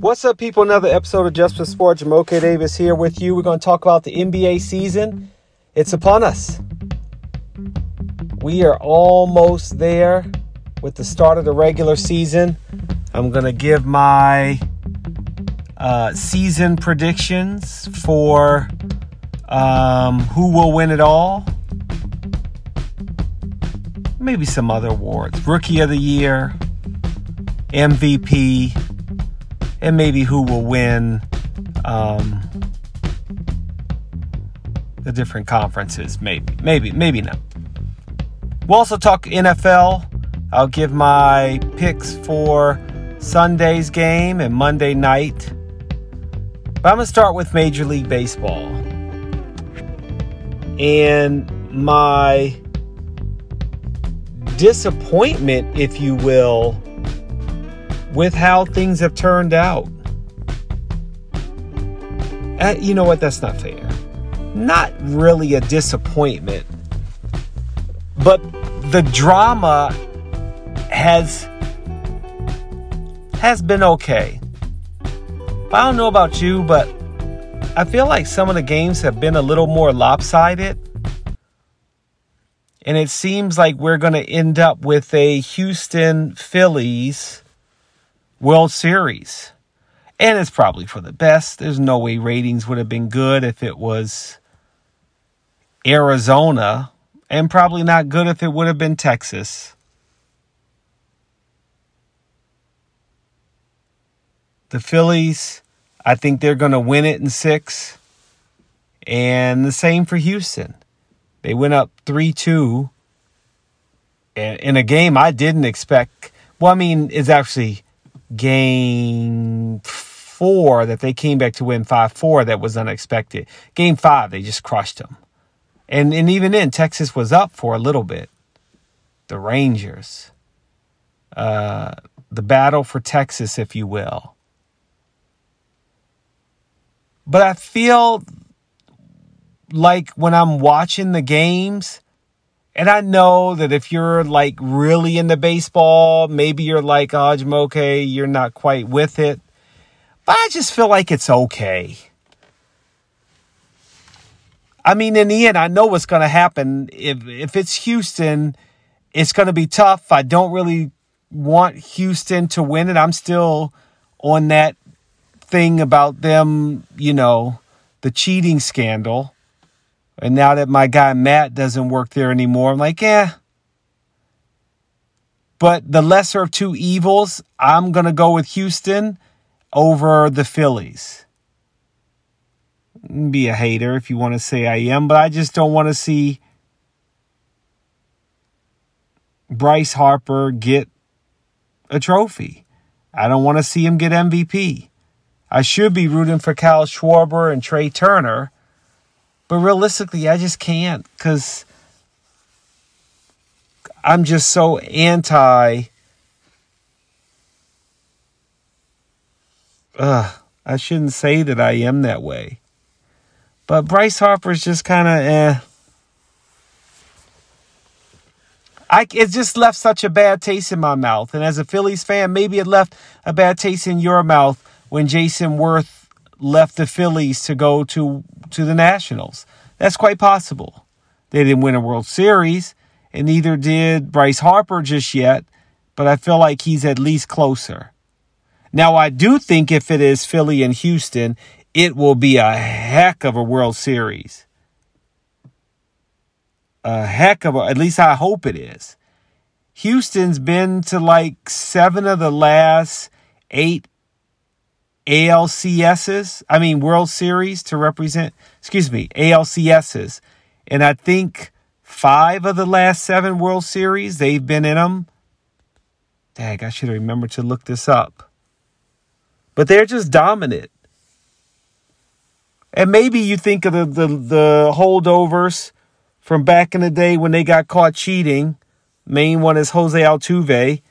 What's up, people? Another episode of Justice Sports. Jumoke Davis here with you. We're going to talk about the NBA season. It's upon us. We are almost there with the start of the regular season. I'm going to give my season predictions for who will win it all. Maybe some other awards. Rookie of the Year, MVP, and maybe who will win the different conferences. Maybe not. We'll also talk NFL. I'll give my picks for Sunday's game and Monday night. But I'm going to start with Major League Baseball. And my disappointment, if you will, with how things have turned out. You know what? That's not fair. Not really a disappointment, but the drama has been okay. I don't know about you, but I feel like some of the games have been a little more lopsided. And it seems like we're going to end up with a Houston Phillies World Series. And it's probably for the best. There's no way ratings would have been good if it was Arizona. And probably not good if it would have been Texas. The Phillies, I think they're going to win it in 6. And the same for Houston. They went up 3-2 in a game I didn't expect. Well, I mean, it's actually game 4 that they came back to win 5-4 that was unexpected. Game 5, they just crushed them. And even then, Texas was up for a little bit. The Rangers. The battle for Texas, if you will. But I feel like when I'm watching the games, and I know that if you're like really into baseball, maybe you're like, oh, Jumoke, you're not quite with it. But I just feel like it's okay. I mean, in the end, I know what's going to happen. If it's Houston, it's going to be tough. I don't really want Houston to win it. I'm still on that thing about them, you know, the cheating scandal. And now that my guy Matt doesn't work there anymore, I'm like, eh. But the lesser of two evils, I'm going to go with Houston over the Phillies. Be a hater if you want to say I am, but I just don't want to see Bryce Harper get a trophy. I don't want to see him get MVP. I should be rooting for Kyle Schwarber and Trey Turner. But realistically, I just can't because I'm just so anti. I shouldn't say that I am that way. But Bryce Harper's just kind of eh. It just left such a bad taste in my mouth. And as a Phillies fan, maybe it left a bad taste in your mouth when Jason Worth left the Phillies to go to the Nationals. That's quite possible. They didn't win a World Series, and neither did Bryce Harper just yet, but I feel like he's at least closer. Now, I do think if it is Philly and Houston, it will be a heck of a World Series. At least I hope it is. Houston's been to like 7 of the last 8 World Series to represent, ALCSs. And I think 5 of the last 7 World Series, they've been in them. Dang, I should have remembered to look this up. But they're just dominant. And maybe you think of the holdovers from back in the day when they got caught cheating. Main one is Jose Altuve.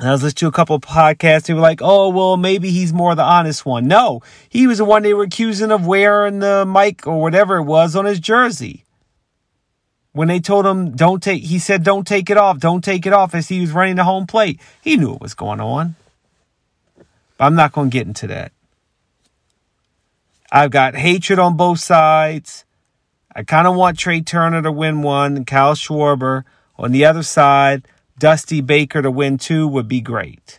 I was listening to a couple of podcasts. They were like, oh, well, maybe he's more the honest one. No, he was the one they were accusing of wearing the mic or whatever it was on his jersey. When they told him, he said, don't take it off as he was running the home plate. He knew what was going on. But I'm not going to get into that. I've got hatred on both sides. I kind of want Trey Turner to win one and Kyle Schwarber. On the other side, Dusty Baker to win two would be great.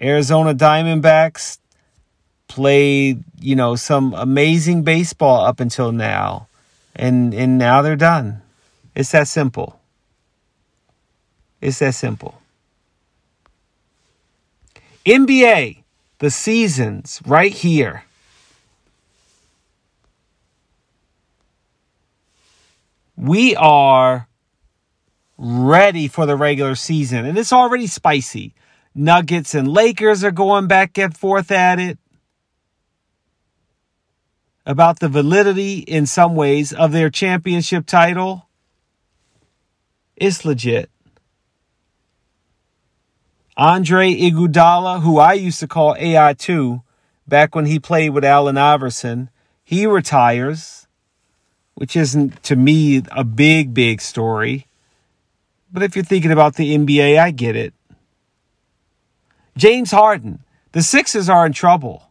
Arizona Diamondbacks played, some amazing baseball up until now. And now they're done. It's that simple. It's that simple. NBA, the season's right here. We are ready for the regular season, and it's already spicy. Nuggets and Lakers are going back and forth at it about the validity, in some ways, of their championship title. It's legit. Andre Iguodala, who I used to call AI2 back when he played with Allen Iverson, he retires, which isn't, to me, a big, big story. But if you're thinking about the NBA, I get it. James Harden. The Sixers are in trouble.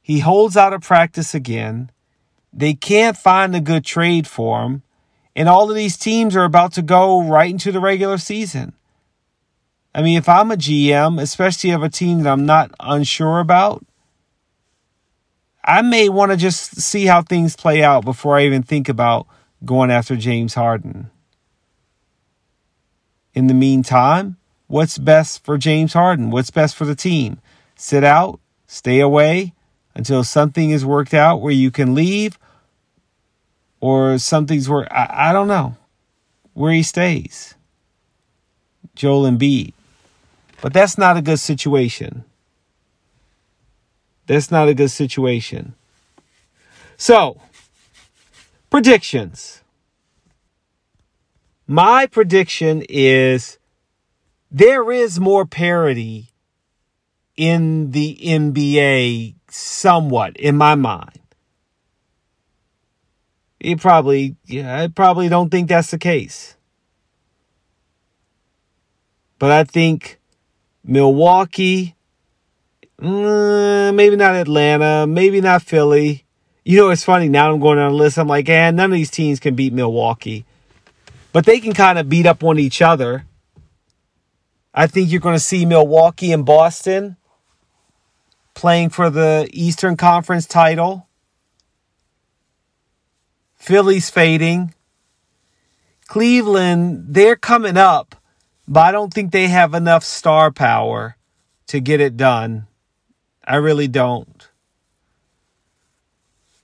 He holds out of practice again. They can't find a good trade for him. And all of these teams are about to go right into the regular season. I mean, if I'm a GM, especially of a team that I'm not unsure about, I may want to just see how things play out before I even think about going after James Harden. In the meantime, what's best for James Harden? What's best for the team? Sit out, stay away until something is worked out where you can leave, or something's where, I don't know, where he stays. Joel Embiid. But that's not a good situation. That's not a good situation. So, predictions. My prediction is there is more parity in the NBA somewhat, in my mind. I probably don't think that's the case. But I think Milwaukee, maybe not Atlanta, maybe not Philly. It's funny. Now I'm going on a list. I'm like, none of these teams can beat Milwaukee. But they can kind of beat up on each other. I think you're going to see Milwaukee and Boston playing for the Eastern Conference title. Philly's fading. Cleveland, they're coming up, but I don't think they have enough star power to get it done. I really don't.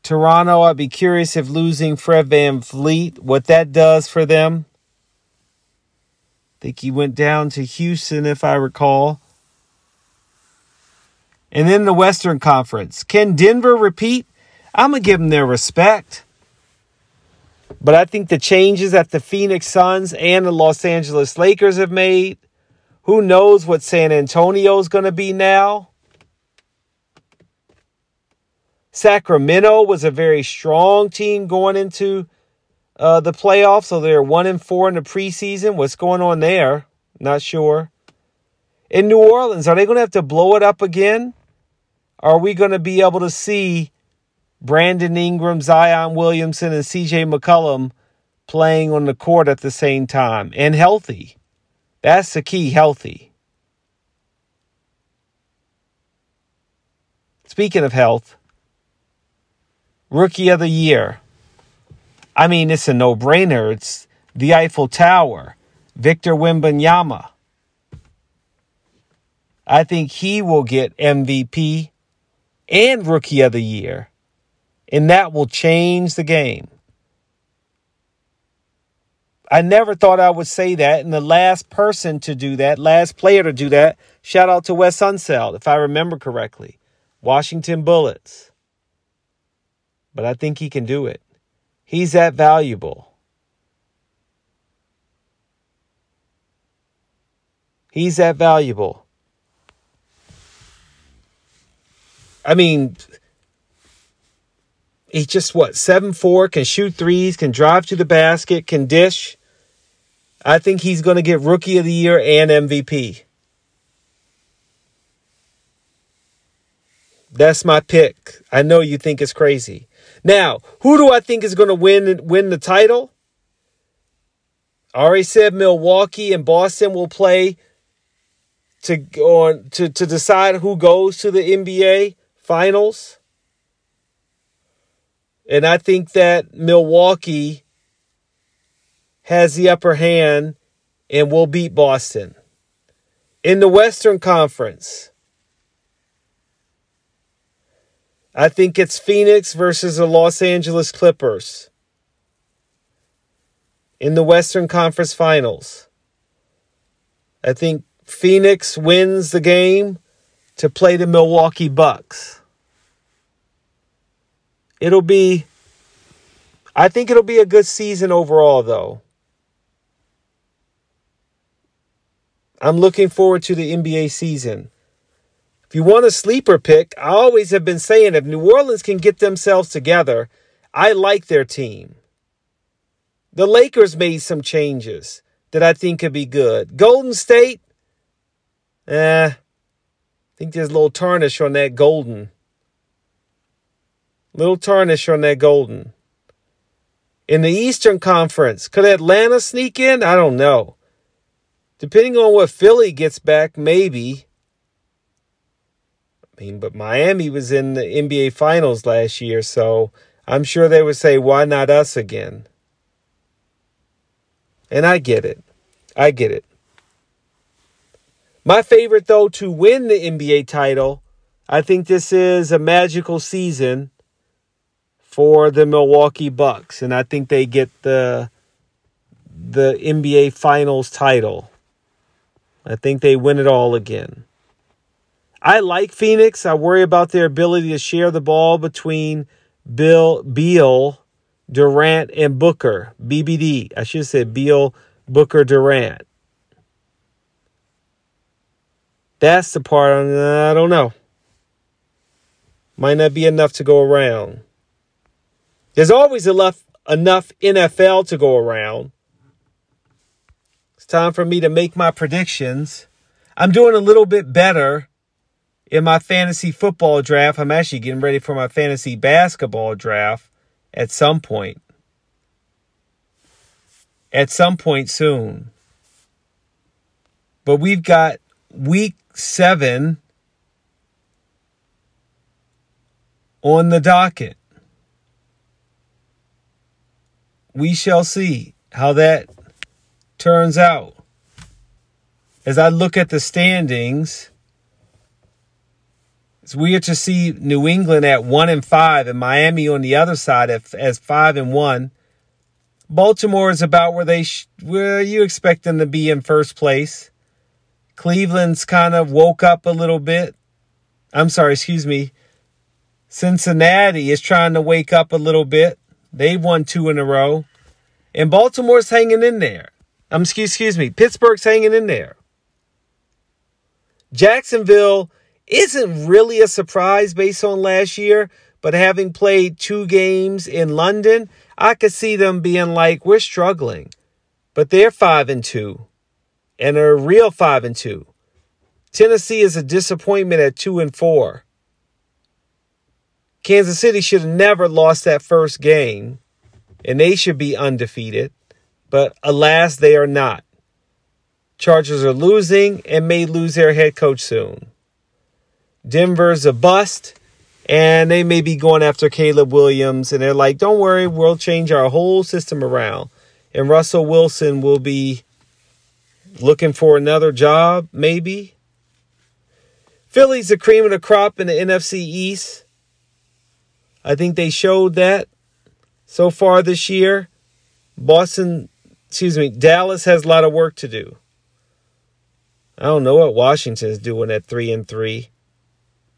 Toronto, I'd be curious if losing Fred VanVleet, what that does for them. I think he went down to Houston, if I recall. And then the Western Conference. Can Denver repeat? I'm going to give them their respect. But I think the changes that the Phoenix Suns and the Los Angeles Lakers have made, who knows what San Antonio's going to be now? Sacramento was a very strong team going into the playoffs, so they're 1-4 in the preseason. What's going on there? Not sure. In New Orleans, are they going to have to blow it up again? Are we going to be able to see Brandon Ingram, Zion Williamson, and C.J. McCollum playing on the court at the same time and healthy? That's the key, healthy. Speaking of health, Rookie of the Year. I mean, it's a no-brainer. It's the Eiffel Tower, Victor Wembanyama. I think he will get MVP and Rookie of the Year. And that will change the game. I never thought I would say that. And the last person to do that, last player to do that, shout out to Wes Unseld, if I remember correctly. Washington Bullets. But I think he can do it. He's that valuable. He's that valuable. I mean, he's just 7'4", can shoot threes, can drive to the basket, can dish. I think he's going to get Rookie of the Year and MVP. That's my pick. I know you think it's crazy. Now, who do I think is going to win the title? I already said Milwaukee and Boston will play to decide who goes to the NBA Finals. And I think that Milwaukee has the upper hand and will beat Boston. In the Western Conference, I think it's Phoenix versus the Los Angeles Clippers in the Western Conference Finals. I think Phoenix wins the game to play the Milwaukee Bucks. I think it'll be a good season overall, though. I'm looking forward to the NBA season. If you want a sleeper pick, I always have been saying if New Orleans can get themselves together, I like their team. The Lakers made some changes that I think could be good. Golden State, I think there's a little tarnish on that Golden. In the Eastern Conference, could Atlanta sneak in? I don't know. Depending on what Philly gets back, maybe. But Miami was in the NBA Finals last year, so I'm sure they would say, why not us again? And I get it. My favorite, though, to win the NBA title, I think this is a magical season for the Milwaukee Bucks, and I think they get the NBA Finals title. I think they win it all again. I like Phoenix. I worry about their ability to share the ball between Beal, Durant, and Booker. BBD. I should have said Beal, Booker, Durant. That's the part I don't know. Might not be enough to go around. There's always enough NFL to go around. It's time for me to make my predictions. I'm doing a little bit better in my fantasy football draft. I'm actually getting ready for my fantasy basketball draft at some point. At some point soon. But we've got week 7 on the docket. We shall see how that turns out. As I look at the standings, it's weird to see New England at 1-5 and Miami on the other side as 5-1. Baltimore is about where you expect them to be in first place. Cleveland's kind of woke up a little bit. Cincinnati is trying to wake up a little bit. They've won 2 in a row. And Baltimore's hanging in there. Pittsburgh's hanging in there. Jacksonville isn't really a surprise based on last year, but having played 2 games in London, I could see them being like, we're struggling. But they're 5-2 and are a real 5-2. Tennessee is a disappointment at 2-4. Kansas City should have never lost that first game, and they should be undefeated. But alas, they are not. Chargers are losing and may lose their head coach soon. Denver's a bust, and they may be going after Caleb Williams, and they're like, don't worry, we'll change our whole system around. And Russell Wilson will be looking for another job, maybe. Philly's the cream of the crop in the NFC East. I think they showed that so far this year. Dallas has a lot of work to do. I don't know what Washington's doing at 3-3.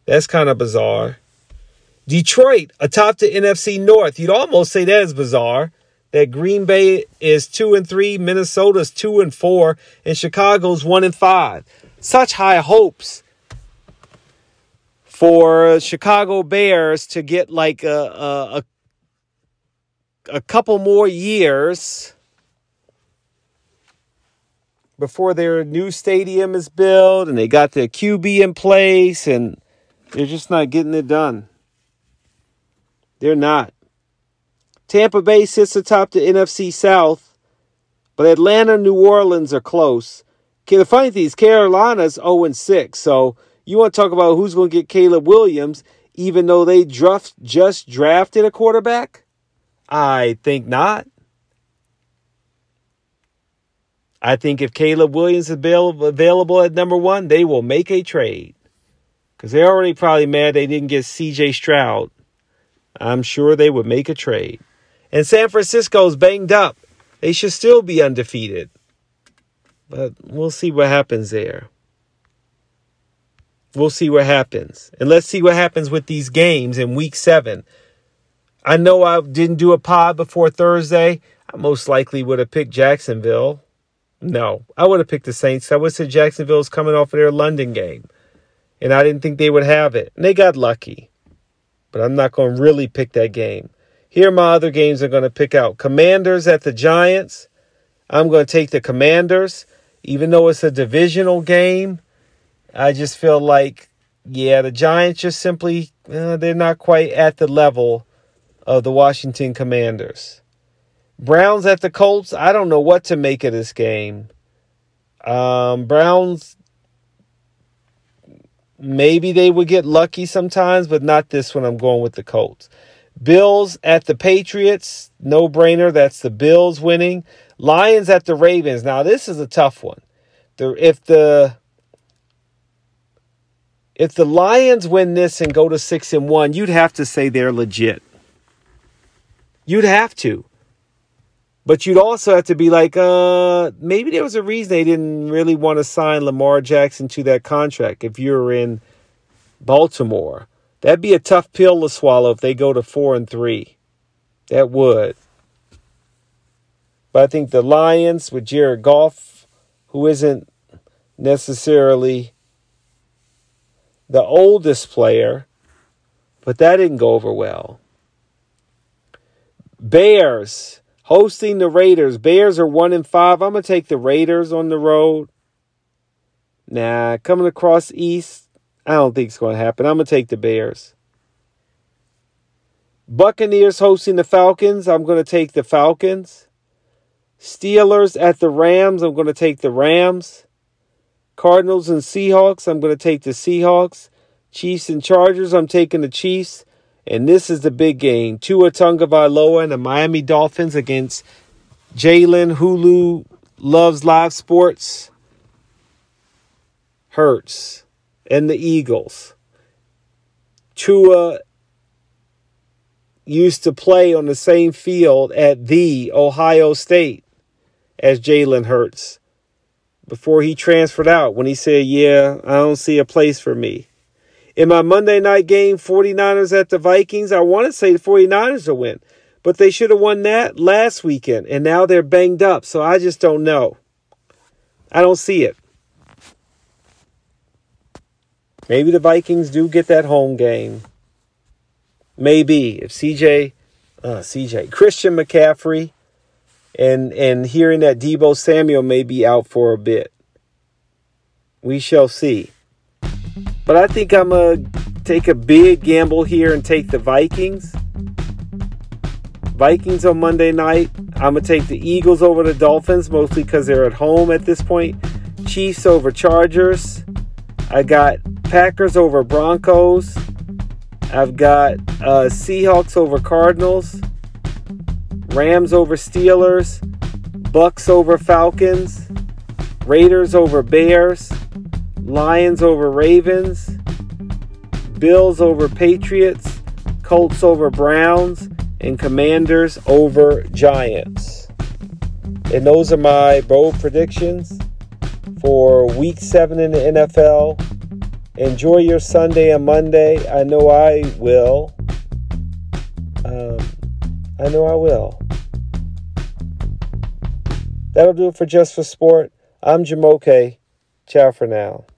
That's kind of bizarre. Detroit atop the NFC North. You'd almost say that is bizarre. That Green Bay is 2-3, Minnesota's 2-4, and Chicago's 1-5. Such high hopes for Chicago Bears to get like a couple more years before their new stadium is built and they got their QB in place, and they're just not getting it done. They're not. Tampa Bay sits atop the NFC South, but Atlanta and New Orleans are close. The funny thing is Carolina's 0-6, so you want to talk about who's going to get Caleb Williams, even though they just drafted a quarterback? I think not. I think if Caleb Williams is available at number one, they will make a trade. Because they're already probably mad they didn't get C.J. Stroud. I'm sure they would make a trade. And San Francisco's banged up. They should still be undefeated. But we'll see what happens there. We'll see what happens. And let's see what happens with these games in Week 7. I know I didn't do a pod before Thursday. I most likely would have picked Jacksonville. No, I would have picked the Saints. I would have said Jacksonville's coming off of their London game. And I didn't think they would have it. And they got lucky. But I'm not going to really pick that game. Here my other games are going to pick out. Commanders at the Giants. I'm going to take the Commanders. Even though it's a divisional game, I just feel like, yeah, the Giants just simply, they're not quite at the level of the Washington Commanders. Browns at the Colts. I don't know what to make of this game. Browns, maybe they would get lucky sometimes, but not this one. I'm going with the Colts. Bills at the Patriots. No brainer. That's the Bills winning. Lions at the Ravens. Now, this is a tough one. If the Lions win this and go to 6-1, you'd have to say they're legit. You'd have to. But you'd also have to be like, maybe there was a reason they didn't really want to sign Lamar Jackson to that contract if you're in Baltimore. That'd be a tough pill to swallow if they go to 4-3. That would. But I think the Lions with Jared Goff, who isn't necessarily the oldest player, but that didn't go over well. Bears hosting the Raiders. Bears are 1-5. I'm going to take the Raiders on the road. Nah, coming across East, I don't think it's going to happen. I'm going to take the Bears. Buccaneers hosting the Falcons. I'm going to take the Falcons. Steelers at the Rams. I'm going to take the Rams. Cardinals and Seahawks. I'm going to take the Seahawks. Chiefs and Chargers. I'm taking the Chiefs. And this is the big game. Tua Tagovailoa and the Miami Dolphins against Jalen Hulu Loves Live Sports. Hurts and the Eagles. Tua used to play on the same field at the Ohio State as Jalen Hurts before he transferred out when he said, yeah, I don't see a place for me. In my Monday night game, 49ers at the Vikings, I want to say the 49ers will win, but they should have won that last weekend, and now they're banged up, so I just don't know. I don't see it. Maybe the Vikings do get that home game. Maybe if CJ, Christian McCaffrey, and hearing that Deebo Samuel may be out for a bit. We shall see. But I think I'm going to take a big gamble here and take the Vikings. Vikings on Monday night. I'm going to take the Eagles over the Dolphins, mostly because they're at home at this point. Chiefs over Chargers. I got Packers over Broncos. I've got Seahawks over Cardinals, Rams over Steelers, Bucks over Falcons, Raiders over Bears, Lions over Ravens, Bills over Patriots, Colts over Browns, and Commanders over Giants. And those are my bold predictions for Week 7 in the NFL. Enjoy your Sunday and Monday. I know I will. That'll do it for Just for Sport. I'm Jumoke. Ciao for now.